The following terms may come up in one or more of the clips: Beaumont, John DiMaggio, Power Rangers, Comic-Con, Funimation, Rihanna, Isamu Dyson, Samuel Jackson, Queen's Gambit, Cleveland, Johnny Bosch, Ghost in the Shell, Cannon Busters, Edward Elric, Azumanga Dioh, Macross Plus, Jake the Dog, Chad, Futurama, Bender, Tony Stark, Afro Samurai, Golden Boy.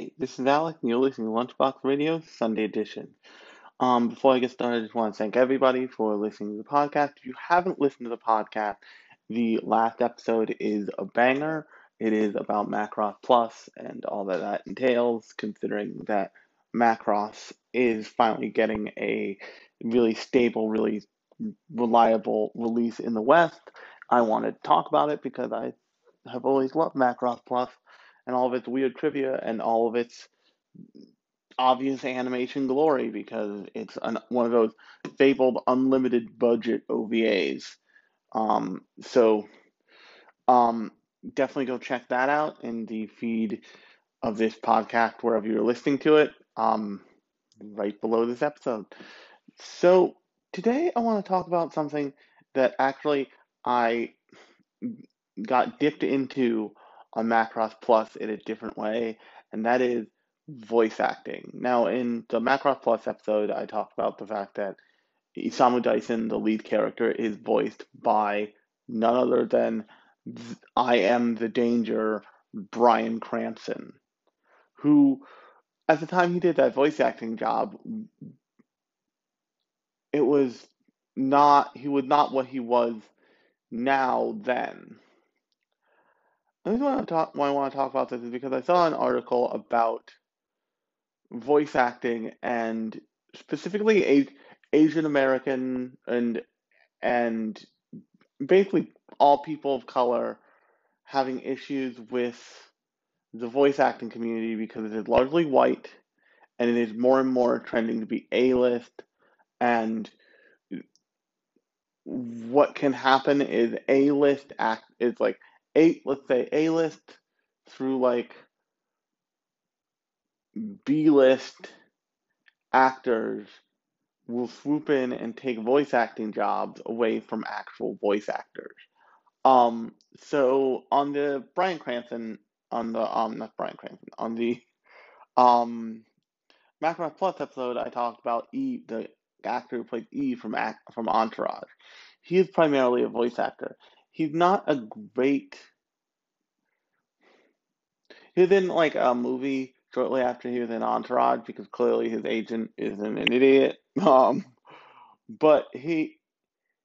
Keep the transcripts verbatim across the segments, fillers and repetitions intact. Hey, this is Alec, and you're listening to Lunchbox Radio, Sunday edition. Um, before I get started, I just want to thank everybody for listening to the podcast. If you haven't listened to the podcast, the last episode is a banger. It is about Macross Plus and all that that entails, considering that Macross is finally getting a really stable, really reliable release in the West. I want to talk about it because I have always loved Macross Plus, and all of its weird trivia, and all of its obvious animation glory, because it's an, one of those fabled unlimited budget O V As. Um, so um, definitely go check that out in the feed of this podcast, wherever you're listening to it, um, right below this episode. So today I want to talk about something that actually I got dipped into on Macross Plus in a different way, and that is voice acting. Now, in the Macross Plus episode, I talked about the fact that Isamu Dyson, the lead character, is voiced by none other than I Am the Danger, Brian Cranston, who, at the time he did that voice acting job, it was not, he was not what he was now then. The reason why I, talk, why I want to talk about this is because I saw an article about voice acting and specifically a, Asian American and and basically all people of color having issues with the voice acting community because it is largely white and it is more and more trending to be A-list, and what can happen is A-list act is like A, let's say A-list through like B-list actors will swoop in and take voice acting jobs away from actual voice actors. Um, so on the Brian Cranston, on the, um, not Brian Cranston, on the um, Macross Plus episode, I talked about E, the actor who played E from, from Entourage. He is primarily a voice actor. He's not a great, he was in like a movie shortly after he was in Entourage because clearly his agent isn't an idiot, um, but he,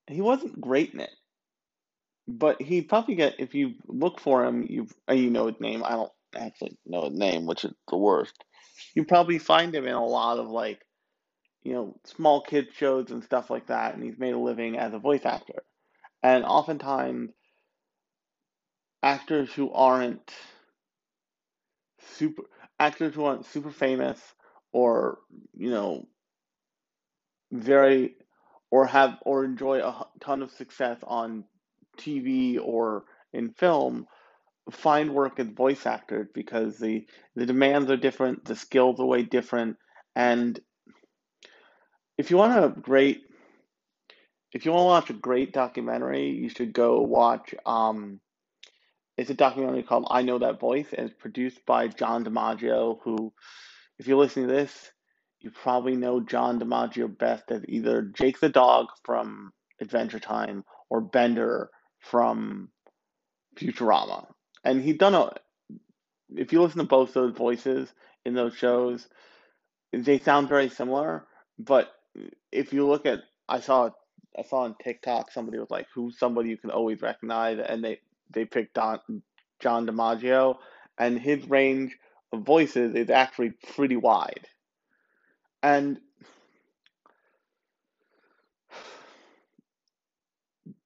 he wasn't great in it, but he probably get, if you look for him, you you know his name, I don't actually know his name, which is the worst, you probably find him in a lot of like, you know, small kid shows and stuff like that, and he's made a living as a voice actor. And oftentimes, actors who aren't super actors who aren't super famous, or you know, very, or have or enjoy a ton of success on T V or in film, find work as voice actors because the the demands are different, the skills are way different, and if you want a great. If you want to watch a great documentary, you should go watch, um, it's a documentary called I Know That Voice, and it's produced by John DiMaggio, who, if you're listening to this, you probably know John DiMaggio best as either Jake the Dog from Adventure Time or Bender from Futurama. And he's done a, if you listen to both those voices in those shows, they sound very similar, but if you look at, I saw I saw on TikTok somebody was like, who's somebody you can always recognize, and they, they picked Don, John DiMaggio, and his range of voices is actually pretty wide. And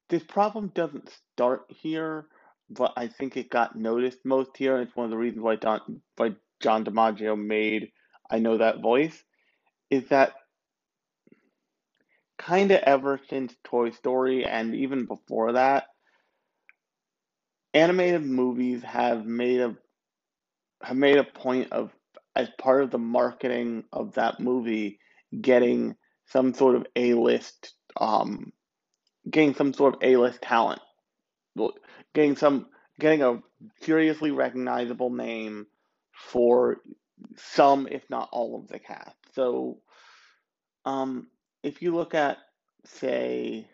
this problem doesn't start here, but I think it got noticed most here, and it's one of the reasons why Don, why John DiMaggio made I Know That Voice, is that kind of ever since Toy Story and even before that, animated movies have made a have made a point of, as part of the marketing of that movie, getting some sort of A-list, um, getting some sort of A-list talent, getting some getting a seriously recognizable name for some, if not all, of the cast. So, um. If you look at, say,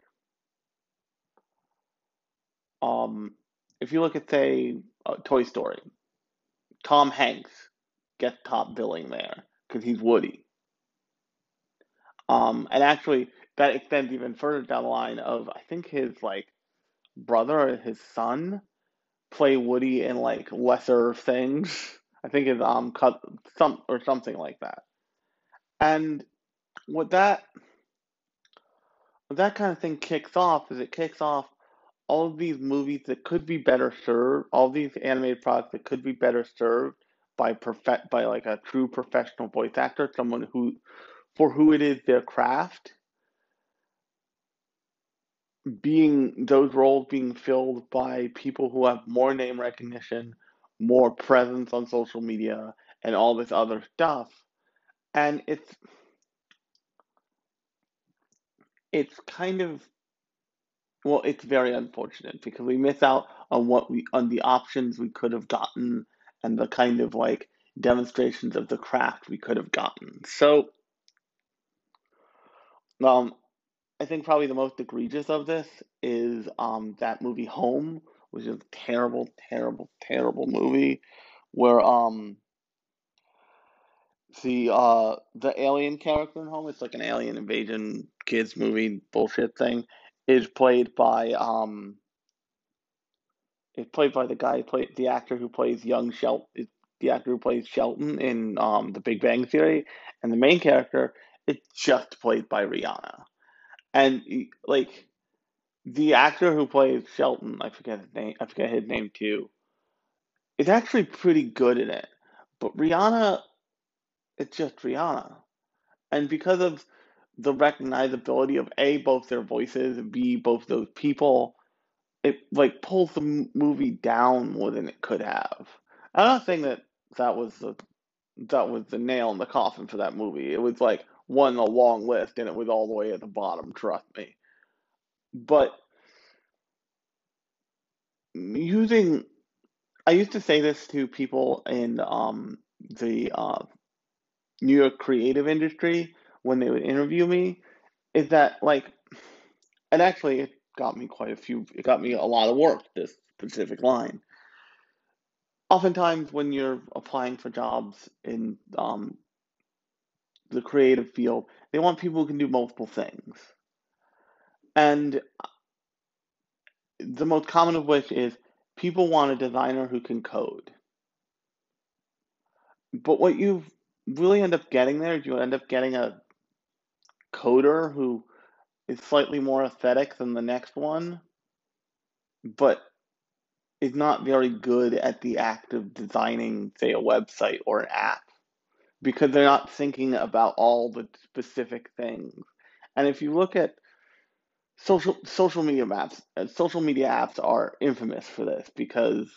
um, if you look at, say, uh, Toy Story, Tom Hanks gets top billing there because he's Woody. Um, and actually, that extends even further down the line of, I think his, like, brother or his son play Woody in, like, lesser things. I think his, um, cut, some, or something like that. And what that, what that kind of thing kicks off is it kicks off all of these movies that could be better served, all these animated products that could be better served by perfect, by like a true professional voice actor, someone who, for who it is their craft, being those roles being filled by people who have more name recognition, more presence on social media, and all this other stuff. And it's, it's kind of, well, it's very unfortunate because we miss out on what we, on the options we could have gotten and the kind of like demonstrations of the craft we could have gotten. So, um, I think probably the most egregious of this is um that movie Home, which is a terrible, terrible, terrible movie, where um the uh the alien character in Home, it's like an alien invasion kids movie bullshit thing, is played by um it's played by the guy played the actor who plays young Shel the actor who plays Shelton in um The Big Bang Theory, and the main character is just played by Rihanna. And, like, the actor who plays Shelton, I forget his name, I forget his name too, is actually pretty good in it. But Rihanna, it's just Rihanna. And because of the recognizability of, A, both their voices, and B, both those people, it, like, pulls the movie down more than it could have. I'm not saying that that was the, that was the nail in the coffin for that movie. It was, like, one a long list, and it was all the way at the bottom, trust me. But using, I used to say this to people in um, the uh, New York creative industry when they would interview me, is that, like, and actually it got me quite a few, it got me a lot of work, this specific line. Oftentimes when you're applying for jobs in um, the creative field, they want people who can do multiple things. And the most common of which is people want a designer who can code. But what you really end up getting there is you end up getting a coder who is slightly more aesthetic than the next one, but is not very good at the act of designing, say, a website or an app, because they're not thinking about all the specific things. And if you look at social social media maps, social media apps are infamous for this because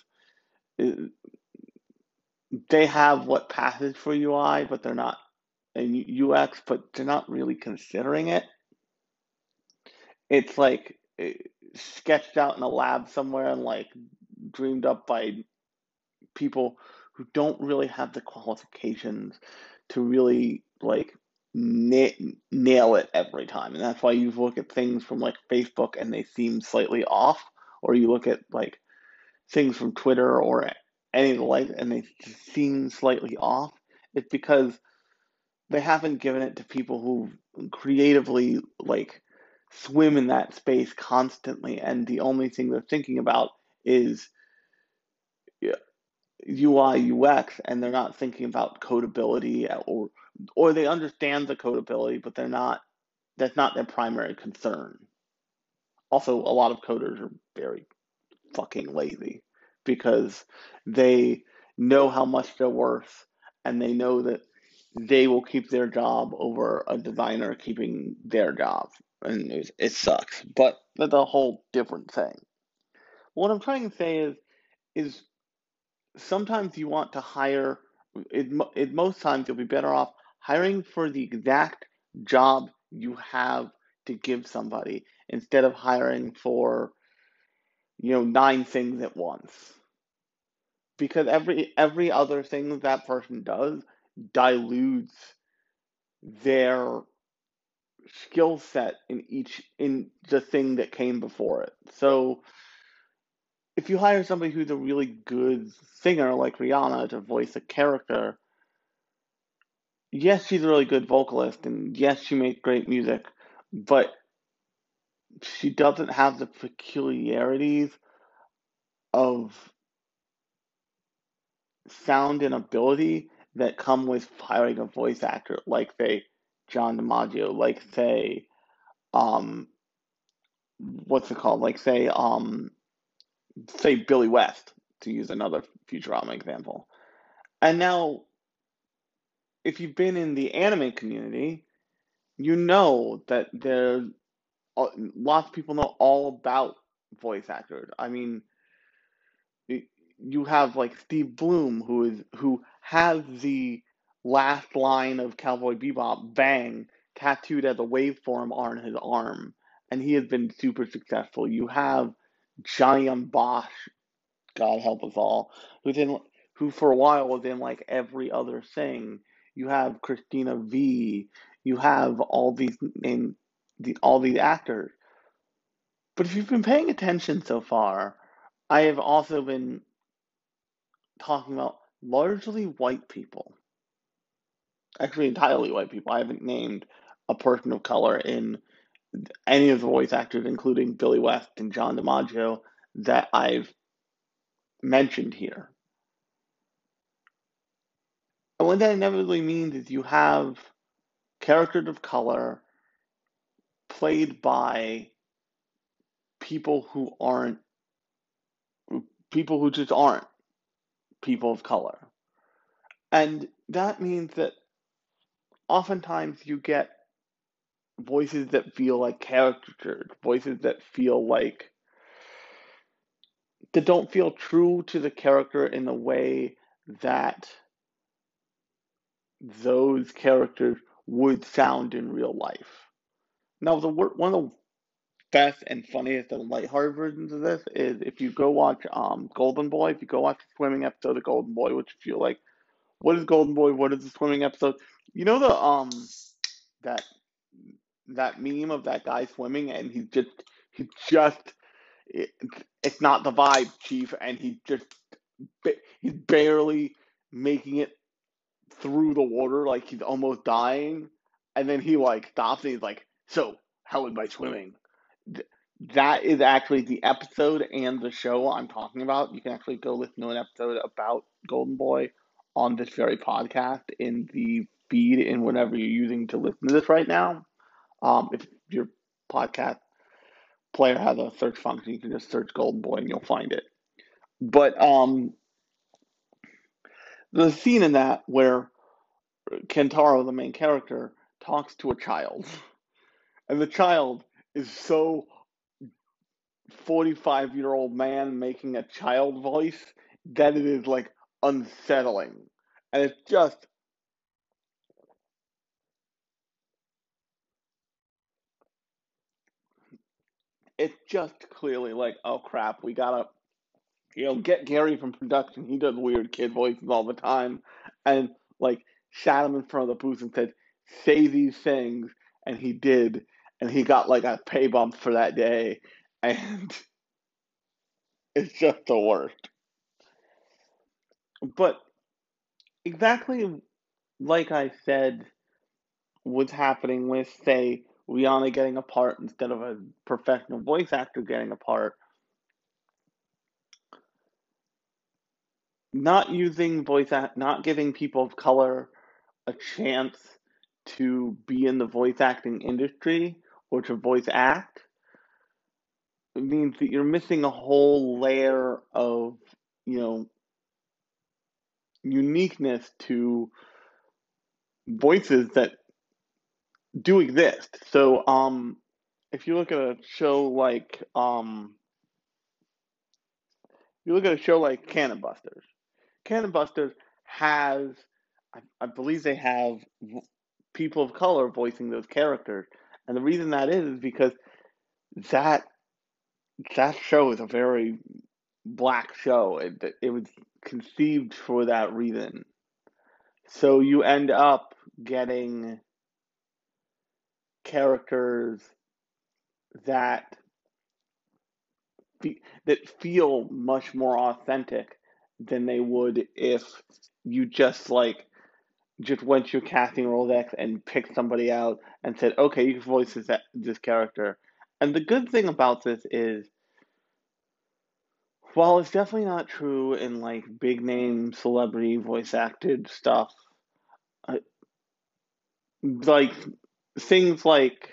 they have what passes for U I, but they're not, and U X, but they're not really considering it. It's like sketched out in a lab somewhere and like dreamed up by people who don't really have the qualifications to really like na- nail it every time. And that's why you look at things from like Facebook and they seem slightly off, or you look at like things from Twitter or anything like and they seem slightly off. It's because they haven't given it to people who creatively like swim in that space constantly. And the only thing they're thinking about is U I U X, and they're not thinking about codability, or or they understand the codability, but they're not, that's not their primary concern. Also, a lot of coders are very fucking lazy because they know how much they're worth and they know that they will keep their job over a designer keeping their job, and it, it sucks, but that's a whole different thing. What I'm trying to say is is sometimes you want to hire, it, it, most times you'll be better off hiring for the exact job you have to give somebody instead of hiring for, you know, nine things at once. Because every every other thing that person does dilutes their skill set in each, in the thing that came before it. So if you hire somebody who's a really good singer like Rihanna to voice a character, yes, she's a really good vocalist, and yes, she makes great music, but she doesn't have the peculiarities of sound and ability that come with hiring a voice actor, like, say, John DiMaggio, like, say, um, what's it called? Like, say, um, say Billy West, to use another Futurama example. And now, if you've been in the anime community, you know that there are lots of people know all about voice actors. I mean, you have like Steve Blum, who is who has the last line of Cowboy Bebop, bang, tattooed as a waveform on his arm, and he has been super successful. You have Johnny Bosch, God help us all, who's in, who for a while was in like every other thing. You have Christina V. You have all these names, the, all these actors. But if you've been paying attention so far, I have also been talking about largely white people. Actually, entirely white people. I haven't named a person of color in any of the voice actors, including Billy West and John DiMaggio, that I've mentioned here. And what that inevitably means is you have characters of color played by people who aren't, people who just aren't people of color. And that means that oftentimes you get voices that feel like caricatures, voices that feel like, that don't feel true to the character in the way that those characters would sound in real life. Now, the one of the best and funniest and lighthearted versions of this is if you go watch um, Golden Boy, if you go watch the swimming episode of Golden Boy, which if you're like, what is Golden Boy? What is the swimming episode? You know the um that that meme of that guy swimming and he just he just it, it's not the vibe, Chief, and he just he's barely making it through the water, like he's almost dying, and then he like stops and he's like, so how is my swimming? That is actually the episode and the show I'm talking about. You can actually go listen to an episode about Golden Boy on this very podcast in the feed in whatever you're using to listen to this right now. Um, if your podcast player has a search function, you can just search Golden Boy and you'll find it. But um, the scene in that where Kentaro, the main character, talks to a child. And the child is so forty-five-year-old man making a child voice that it is, like, unsettling. And it's just... It's just clearly like, oh, crap, we gotta... You know, get Gary from production. He does weird kid voices all the time. And, like, sat him in front of the booth and said, say these things. And he did. And he got, like, a pay bump for that day. And it's just the worst. But exactly like I said was happening with, say, Rihanna getting a part instead of a professional voice actor getting a part, not using voice, act, not giving people of color a chance to be in the voice acting industry or to voice act, it means that you're missing a whole layer of, you know, uniqueness to voices that do exist. So, um, if you look at a show like, um, you look at a show like Cannon Busters. Cannon Busters has, I, I believe they have v- people of color voicing those characters. And the reason that is, is because that that show is a very black show. It, it was conceived for that reason. So you end up getting characters that fe- that feel much more authentic than they would if you just like just went to your casting Rolodex and picked somebody out and said, okay, you can voice this, this character. And the good thing about this is, while it's definitely not true in, like, big-name celebrity voice-acted stuff, uh, like, things like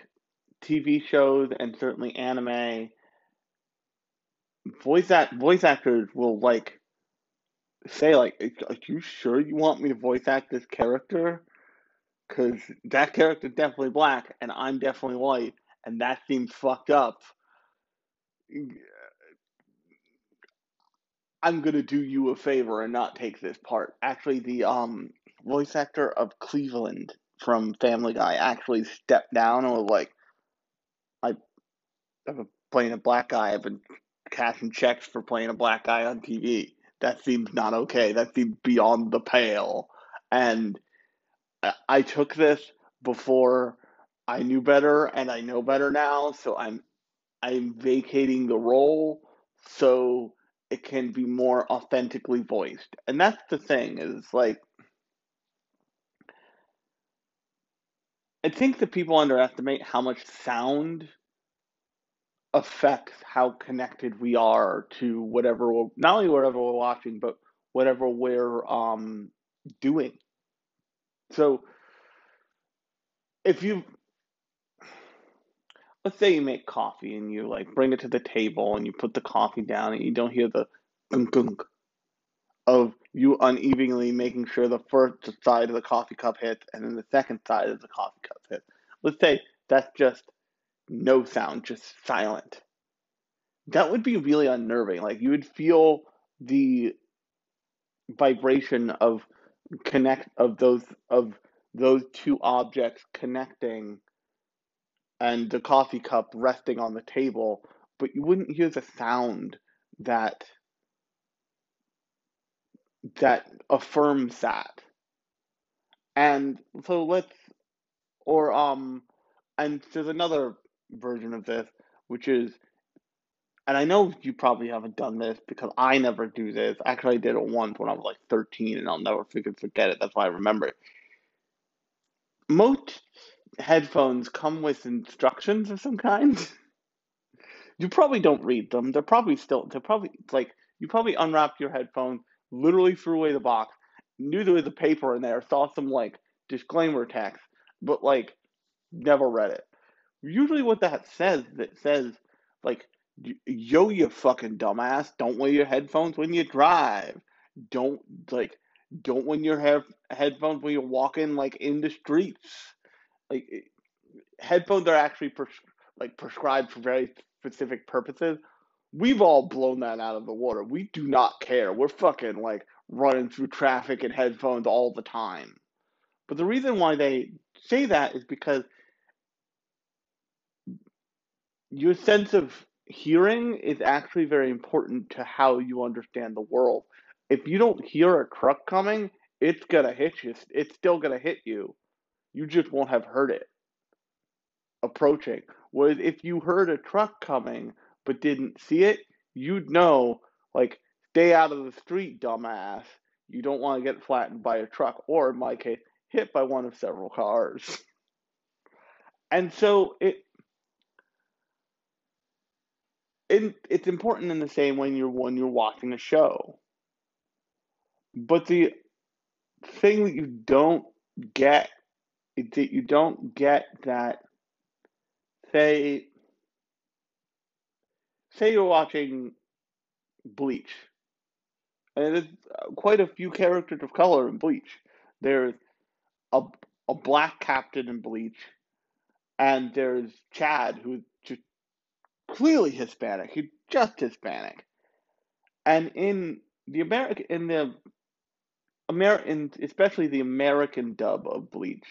T V shows and certainly anime, voice act voice actors will, like, say, like, are you sure you want me to voice act this character? Because that character's definitely black, and I'm definitely white, and that seems fucked up. I'm gonna do you a favor and not take this part. Actually, the um voice actor of Cleveland from Family Guy actually stepped down and was like, I, I've been playing a black guy. I've been cashing checks for playing a black guy on T V. That seems not okay. That seems beyond the pale. And I took this before I knew better, and I know better now, so I'm I'm vacating the role so it can be more authentically voiced. And that's the thing, is like, I think that people underestimate how much sound affects how connected we are to whatever we're, not only whatever we're watching, but whatever we're um, doing. So if you, let's say you make coffee and you like bring it to the table and you put the coffee down and you don't hear the gunk gunk of you unevenly making sure the first side of the coffee cup hits and then the second side of the coffee cup hits. Let's say that's just no sound, just silent. That would be really unnerving. Like, you would feel the vibration of connect of those of those two objects connecting and the coffee cup resting on the table, but you wouldn't hear the sound that that affirms that. And so let's, or um, and there's another version of this, which is, and I know you probably haven't done this because I never do this. Actually, I did it once when I was like thirteen, and I'll never freaking forget it. That's why I remember it. Most headphones come with instructions of some kind. You probably don't read them. They're probably still, they're probably, like, you probably unwrapped your headphone, literally threw away the box, knew there was a paper in there, saw some, like, disclaimer text, but, like, never read it. Usually what that says, that says, like, yo, you fucking dumbass, don't wear your headphones when you drive. Don't, like, don't wear your he- headphones when you're walking, like, in the streets. Like, headphones are actually pres- like prescribed for very specific purposes. We've all blown that out of the water. We do not care. We're fucking like running through traffic in headphones all the time. But the reason why they say that is because your sense of hearing is actually very important to how you understand the world. If you don't hear a truck coming, it's gonna hit you. It's still gonna hit you. You just won't have heard it approaching. Whereas if you heard a truck coming but didn't see it, you'd know, like, stay out of the street, dumbass. You don't want to get flattened by a truck, or in my case, hit by one of several cars. And so it, it it's important in the same way when you're when you're watching a show. But the thing that you don't get, that you don't get that, say, say you're watching Bleach, and there's quite a few characters of color in Bleach. There's a, a black captain in Bleach, and there's Chad, who's just clearly Hispanic. He's just Hispanic. And in the American, in the American, especially the American dub of Bleach,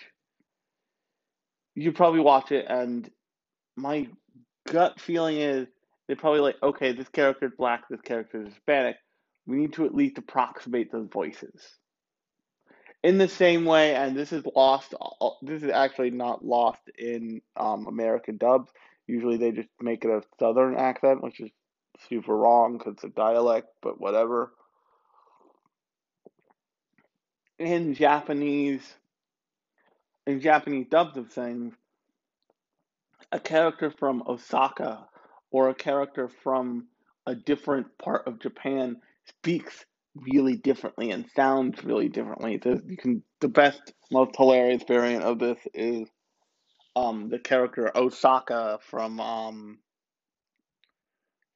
you probably watch it, and my gut feeling is they're probably like, okay, this character is black, this character is Hispanic. We need to at least approximate those voices. In the same way, and this is lost, this is actually not lost in um, American dubs. Usually they just make it a southern accent, which is super wrong because it's a dialect, but whatever. In Japanese in Japanese dubs of things, a character from Osaka or a character from a different part of Japan speaks really differently and sounds really differently. So you can, the best, most hilarious variant of this is um, the character Osaka from um,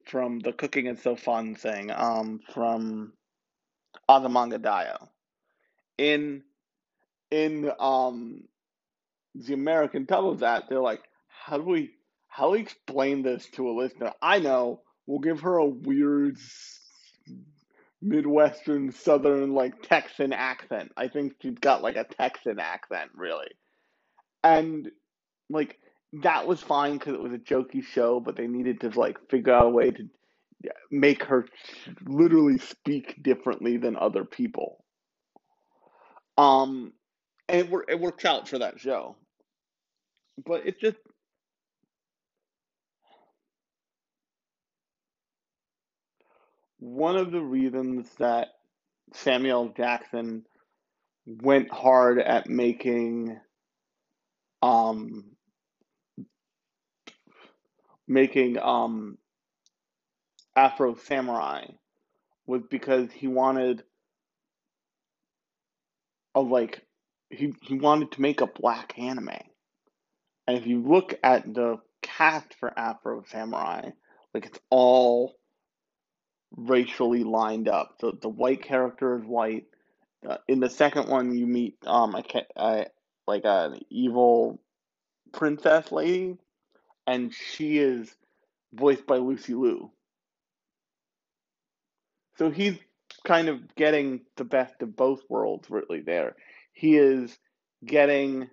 from the Cooking Is So Fun thing, um, from Azumanga Dioh. In in um, the American dub of that, they're like, how do we how do we explain this to a listener? I know, we'll give her a weird Midwestern, Southern, like, Texan accent. I think she's got, like, a Texan accent, really. And, like, that was fine because it was a jokey show, but they needed to, like, figure out a way to make her literally speak differently than other people. Um, and it, wor- it works out for that show. But it just... one of the reasons that Samuel Jackson went hard at making um, making um, Afro Samurai was because he wanted a like he, he wanted to make a black anime. And if you look at the cast for Afro Samurai, like, it's all racially lined up. The the white character is white. Uh, in the second one, you meet um I can't I like an evil princess lady, and she is voiced by Lucy Liu. So he's kind of getting the best of both worlds, really. There, he is getting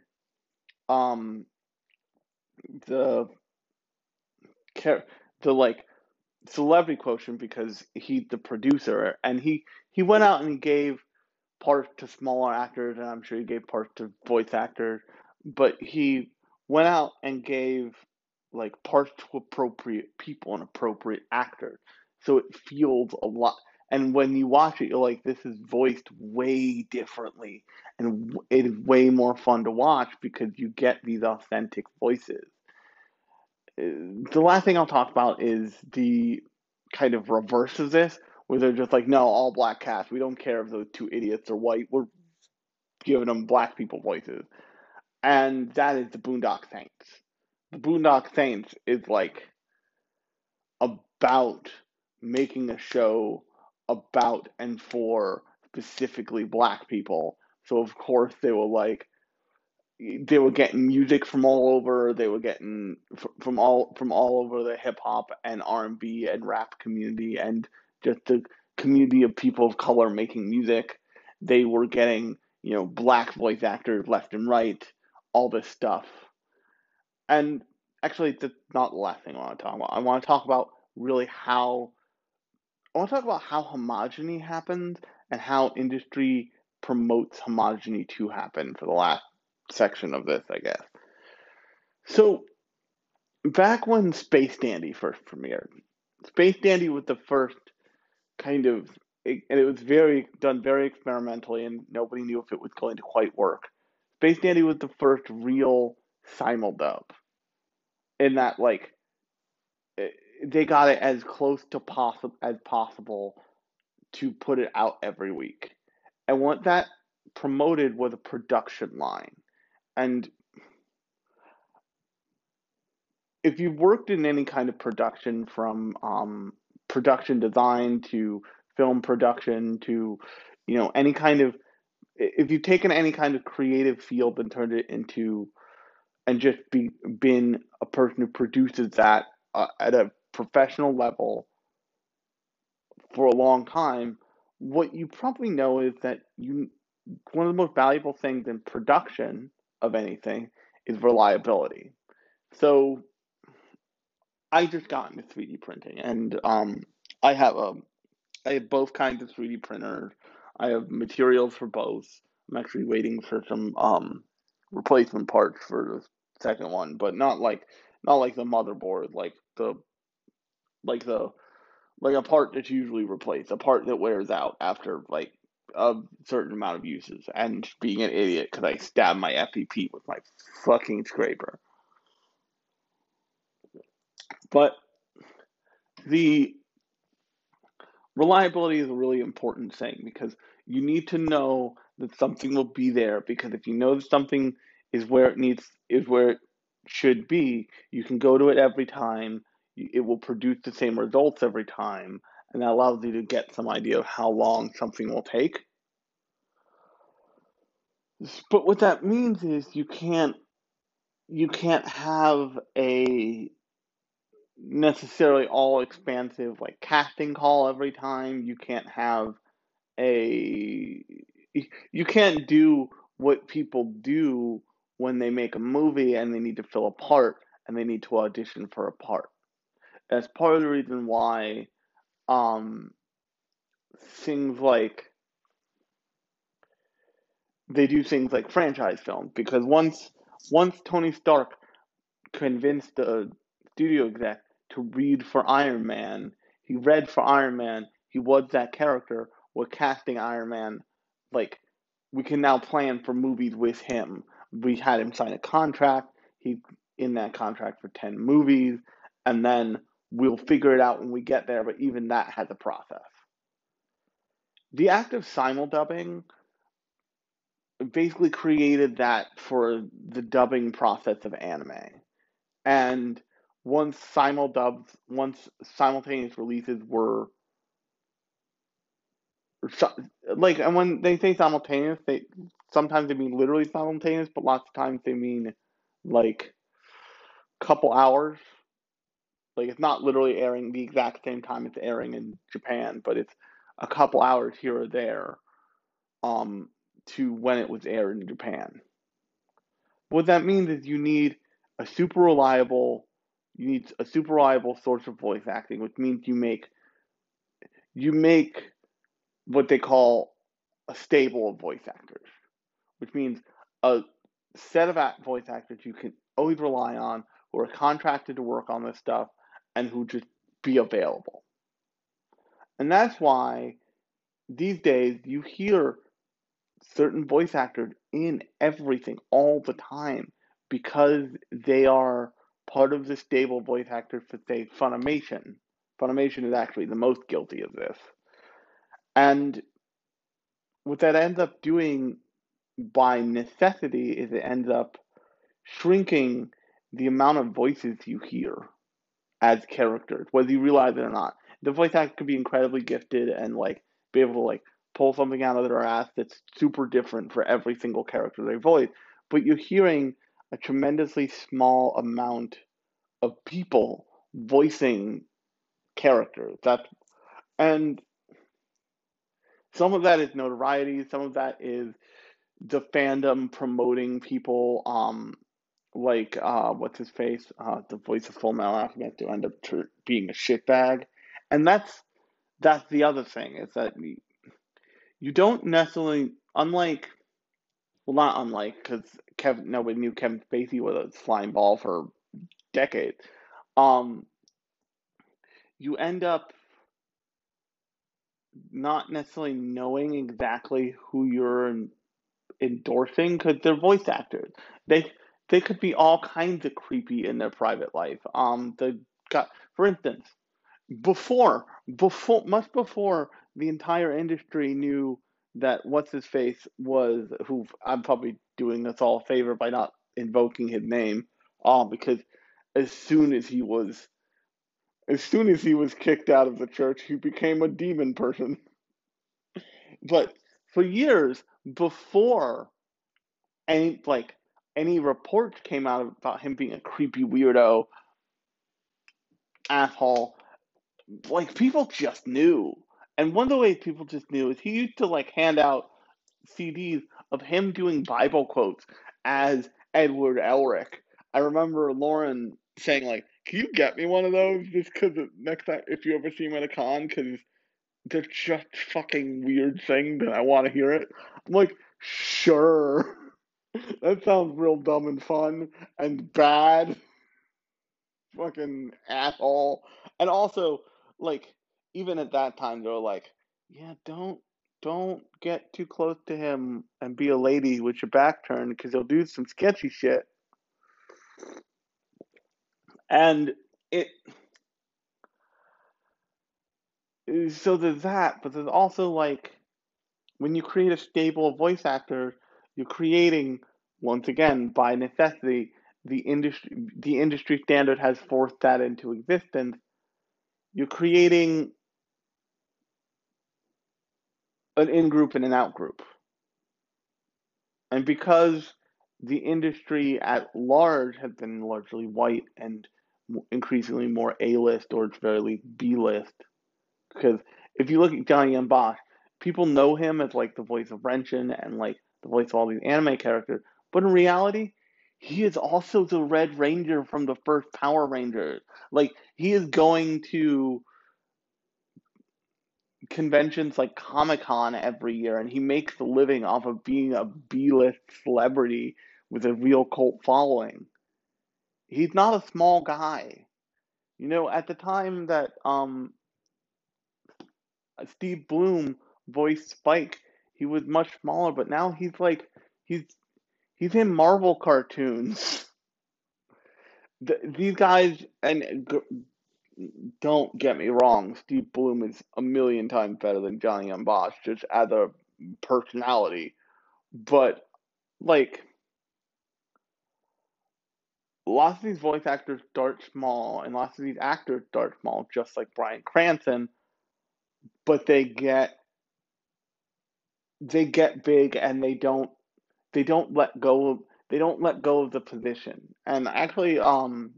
um the the like. celebrity quotient because he's the producer, and he he went out and he gave parts to smaller actors, and I'm sure he gave parts to voice actors, but he went out and gave, like, parts to appropriate people and appropriate actors, so it feels a lot. And when you watch it, you're like, this is voiced way differently, and it is way more fun to watch because you get these authentic voices. The last thing I'll talk about is the kind of reverse of this, where they're just like, no, all black cast. We don't care if those two idiots are white. We're giving them black people voices. And that is the Boondock Saints. The Boondock Saints is, like, about making a show about and for specifically black people. So, of course, they were like, they were getting music from all over. They were getting f- from all from all over the hip hop and R and B and rap community, and just the community of people of color making music. They were getting, you know, black voice actors left and right, all this stuff. And actually, that's not the last thing I want to talk about. I want to talk about really how I want to talk about how homogeny happens and how industry promotes homogeny to happen for the last section of this, I guess. So, back when Space Dandy first premiered, Space Dandy was the first kind of, and it was very done very experimentally, and nobody knew if it was going to quite work. Space Dandy was the first real simuldub, in that, like, they got it as close to possible as possible to put it out every week, and what that promoted was a production line. And if you've worked in any kind of production, from um, production design to film production to, you know, any kind of, if you've taken any kind of creative field and turned it into, and just be, been a person who produces that uh, at a professional level for a long time, what you probably know is that you, one of the most valuable things in production of anything is reliability. So I just got into three D printing, and um, I have a, I have both kinds of three D printers. I have materials for both. I'm actually waiting for some um, replacement parts for the second one, but not like, not like the motherboard, like the, like the, like a part that's usually replaced, a part that wears out after like a certain amount of uses and being an idiot because I stabbed my F E P with my fucking scraper. But the reliability is a really important thing because you need to know that something will be there, because if you know that something is where it needs, is where it should be, you can go to it every time. It will produce the same results every time, and that allows you to get some idea of how long something will take. But what that means is you can't, you can't have a necessarily all expansive like casting call every time. You can't have a, you can't do what people do when they make a movie and they need to fill a part and they need to audition for a part. That's part of the reason why um, things like, they do things like franchise films, because once once Tony Stark convinced the studio exec to read for Iron Man, he read for Iron Man, he was that character, we're casting Iron Man, like, we can now plan for movies with him. We had him sign a contract, he's in that contract for ten movies, and then we'll figure it out when we get there, but even that has a process. The act of simuldubbing basically created that for the dubbing process of anime. And once simuldubs, once simultaneous releases were, like, and when they say simultaneous, they sometimes they mean literally simultaneous, but lots of times they mean like couple hours. Like, it's not literally airing the exact same time it's airing in Japan, but it's a couple hours here or there um, to when it was aired in Japan. What that means is you need a super reliable, you need a super reliable source of voice acting, which means you make, you make what they call a stable of voice actors, which means a set of voice actors you can always rely on, who are contracted to work on this stuff, and who just be available. And that's why these days you hear certain voice actors in everything all the time, because they are part of the stable voice actors for, say, Funimation. Funimation is actually the most guilty of this. And what that ends up doing by necessity is it ends up shrinking the amount of voices you hear as characters, whether you realize it or not. The voice actor could be incredibly gifted and like be able to like pull something out of their ass that's super different for every single character they voice, but you're hearing a tremendously small amount of people voicing characters. That's, and some of that is notoriety, some of that is the fandom promoting people, um, like, uh, what's his face? Uh, the voice of Full Metal Alchemist to end up tr- being a shitbag. And that's, that's the other thing, is that you don't necessarily, unlike, well, not unlike, because Kevin, nobody knew Kevin Spacey was a slime ball for decades. Um, you end up not necessarily knowing exactly who you're en- endorsing, because they're voice actors. They, They could be all kinds of creepy in their private life. Um, the got for instance, before before much before the entire industry knew that what's his face was, who I'm probably doing us all a favor by not invoking his name, uh, because as soon as he was as soon as he was kicked out of the church, he became a demon person. But for years before, and like. Any reports came out about him being a creepy weirdo, asshole, like, people just knew. And one of the ways people just knew is he used to, like, hand out C Ds of him doing Bible quotes as Edward Elric. I remember Lauren saying, like, can you get me one of those just because next time, if you ever see him at a con, because they're just fucking weird things and I want to hear it. I'm like, sure. That sounds real dumb and fun and bad. Fucking asshole. And also, like, even at that time, they were like, yeah, don't don't get too close to him and be a lady with your back turned, because he'll do some sketchy shit. And it... So there's that, but there's also, like, when you create a stable of voice actors, you're creating, once again, by necessity, the industry, the industry standard has forced that into existence. You're creating an in-group and an out-group. And because the industry at large has been largely white and increasingly more A-list, or it's very least B-list, because if you look at Johnny Bosch, people know him as, like, the voice of Renshin and, like, the voice of all these anime characters. But in reality, he is also the Red Ranger from the first Power Rangers. Like, he is going to conventions like Comic-Con every year, and he makes a living off of being a B-list celebrity with a real cult following. He's not a small guy. You know, at the time that... um. Steve Blum voiced Spike, he was much smaller, but now he's like, he's he's in Marvel cartoons. The, these guys, and g- don't get me wrong, Steve Blum is a million times better than Johnny Bosch, just as a personality. But, like, lots of these voice actors start small, and lots of these actors start small, just like Brian Cranston. But they get they get big, and they don't they don't let go of, they don't let go of the position. And actually, um,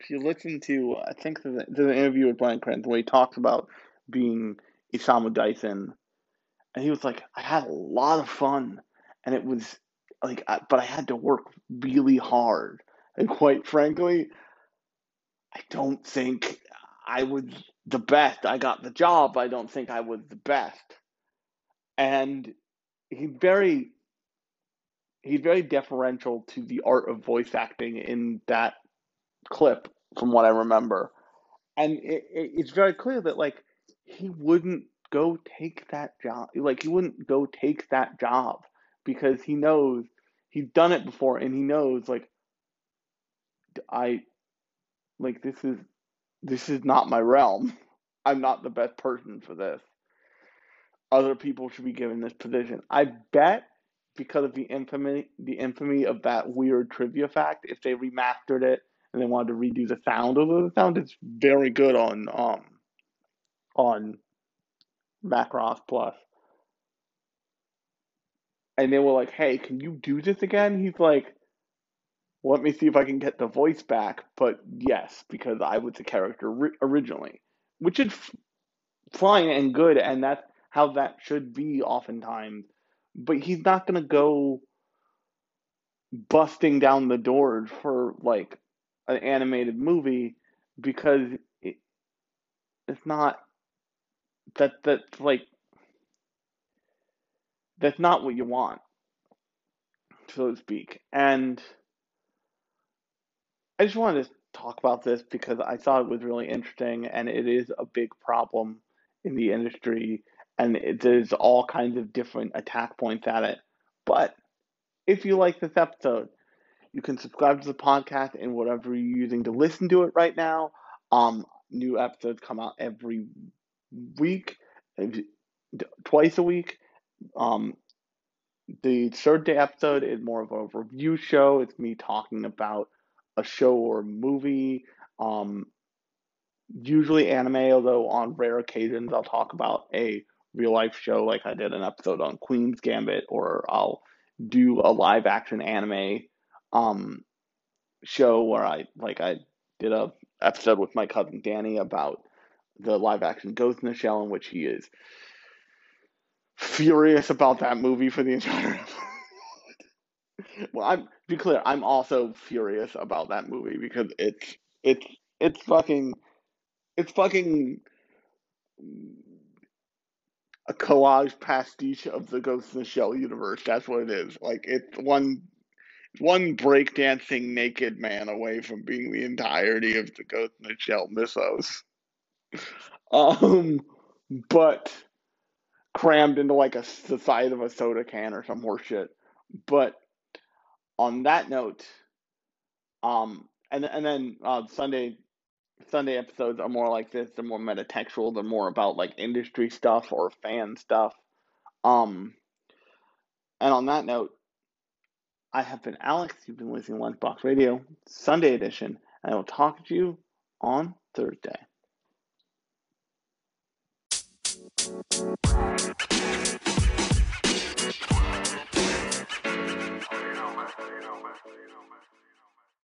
if you listen to I think there's an interview with Brian Cranston where he talks about being Isamu Dyson, and he was like, I had a lot of fun, and it was like, I, but I had to work really hard, and quite frankly, I don't think I would. The best. I got the job. I don't think I was the best. And he's very, he's very deferential to the art of voice acting in that clip, from what I remember. And it, it, it's very clear that, like, he wouldn't go take that job. Like, he wouldn't go take that job because he knows he's done it before, and he knows, like, I, like, this is. This is not my realm. I'm not the best person for this. Other people should be given this position. I bet, because of the infamy, the infamy of that weird trivia fact, if they remastered it and they wanted to redo the sound, although the sound is very good on um on Macross Plus, and they were like, "Hey, can you do this again?" He's like, let me see if I can get the voice back, but yes, because I was the character ri- originally, which is f- fine and good, and that's how that should be oftentimes, but he's not going to go busting down the doors for, like, an animated movie, because it, it's not, that that's, like, that's not what you want, so to speak, and... I just wanted to talk about this because I thought it was really interesting, and it is a big problem in the industry, and it, there's all kinds of different attack points at it. But if you like this episode, you can subscribe to the podcast in whatever you're using to listen to it right now. Um, new episodes come out every week, twice a week. Um, the third day episode is more of a review show. It's me talking about a show or movie, um, usually anime, although on rare occasions I'll talk about a real-life show, like I did an episode on Queen's Gambit, or I'll do a live-action anime um, show where I, like I did a episode with my cousin Danny about the live-action Ghost in the Shell, in which he is furious about that movie for the entire episode. Well, I'm, to be clear, I'm also furious about that movie because it's it's it's fucking it's fucking a collage pastiche of the Ghost in the Shell universe. That's what it is. Like, it's one one breakdancing naked man away from being the entirety of the Ghost in the Shell mythos. Um, but crammed into like a, the size of a soda can or some horse shit. But on that note, um, and and then uh, Sunday Sunday episodes are more like this. They're more metatextual. They're more about like industry stuff or fan stuff. Um, and on that note, I have been Alex. You've been listening to Lunchbox Radio Sunday edition, and I will talk to you on Thursday.